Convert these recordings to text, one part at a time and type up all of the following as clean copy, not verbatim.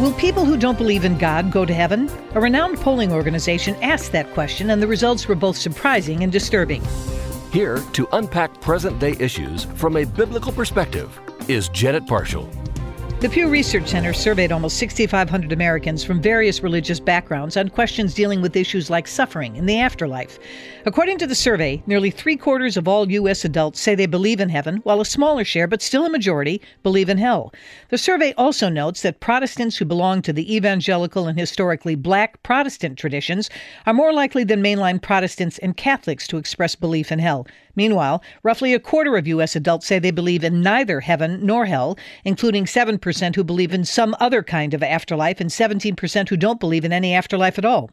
Will people who don't believe in God go to heaven? A renowned polling organization asked that question, and the results were both surprising and disturbing. Here to unpack present-day issues from a biblical perspective is Janet Parshall. The Pew Research Center surveyed almost 6,500 Americans from various religious backgrounds on questions dealing with issues like suffering in the afterlife. According to the survey, nearly three-quarters of all U.S. adults say they believe in heaven, while a smaller share, but still a majority, believe in hell. The survey also notes that Protestants who belong to the evangelical and historically black Protestant traditions are more likely than mainline Protestants and Catholics to express belief in hell. Meanwhile, roughly a quarter of U.S. adults say they believe in neither heaven nor hell, including 7% who believe in some other kind of afterlife and 17% who don't believe in any afterlife at all.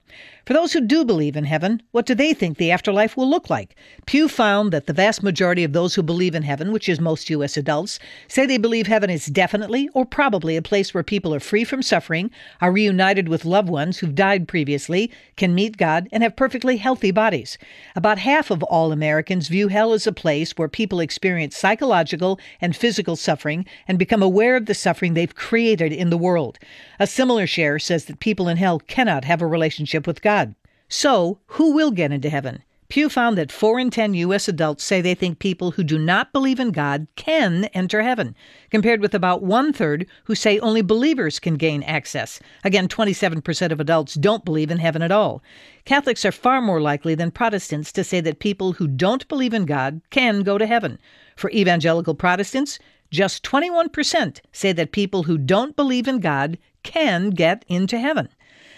For those who do believe in heaven, what do they think the afterlife will look like? Pew found that the vast majority of those who believe in heaven, which is most U.S. adults, say they believe heaven is definitely or probably a place where people are free from suffering, are reunited with loved ones who've died previously, can meet God, and have perfectly healthy bodies. About half of all Americans view hell as a place where people experience psychological and physical suffering and become aware of the suffering they've created in the world. A similar share says that people in hell cannot have a relationship with God. So, who will get into heaven? Pew found that 4 in 10 U.S. adults say they think people who do not believe in God can enter heaven, compared with about one-third who say only believers can gain access. Again, 27% of adults don't believe in heaven at all. Catholics are far more likely than Protestants to say that people who don't believe in God can go to heaven. For evangelical Protestants, just 21% say that people who don't believe in God can get into heaven.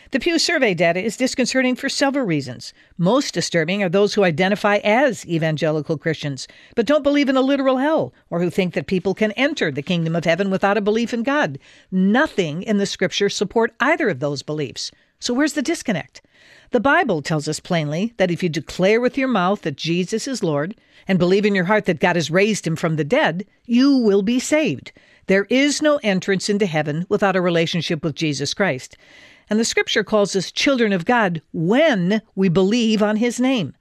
The Pew survey data is disconcerting for several reasons. Most disturbing are those who identify as evangelical Christians, but don't believe in a literal hell, or who think that people can enter the kingdom of heaven without a belief in God. Nothing in the scripture supports either of those beliefs. So where's the disconnect? The Bible tells us plainly that if you declare with your mouth that Jesus is Lord and believe in your heart that God has raised him from the dead, you will be saved. There is no entrance into heaven without a relationship with Jesus Christ. And the scripture calls us children of God when we believe on his name.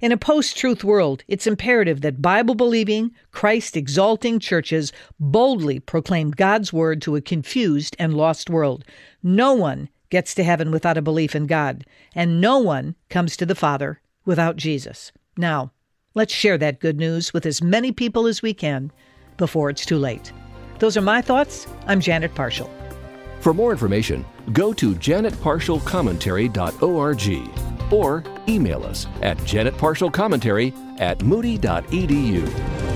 In a post-truth world, it's imperative that Bible-believing, Christ-exalting churches boldly proclaim God's word to a confused and lost world. No one gets to heaven without a belief in God, and no one comes to the Father without Jesus. Now, let's share that good news with as many people as we can before it's too late. Those are my thoughts. I'm Janet Parshall. For more information, go to JanetParshallCommentary.org or email us at JanetParshallCommentary@Moody.edu.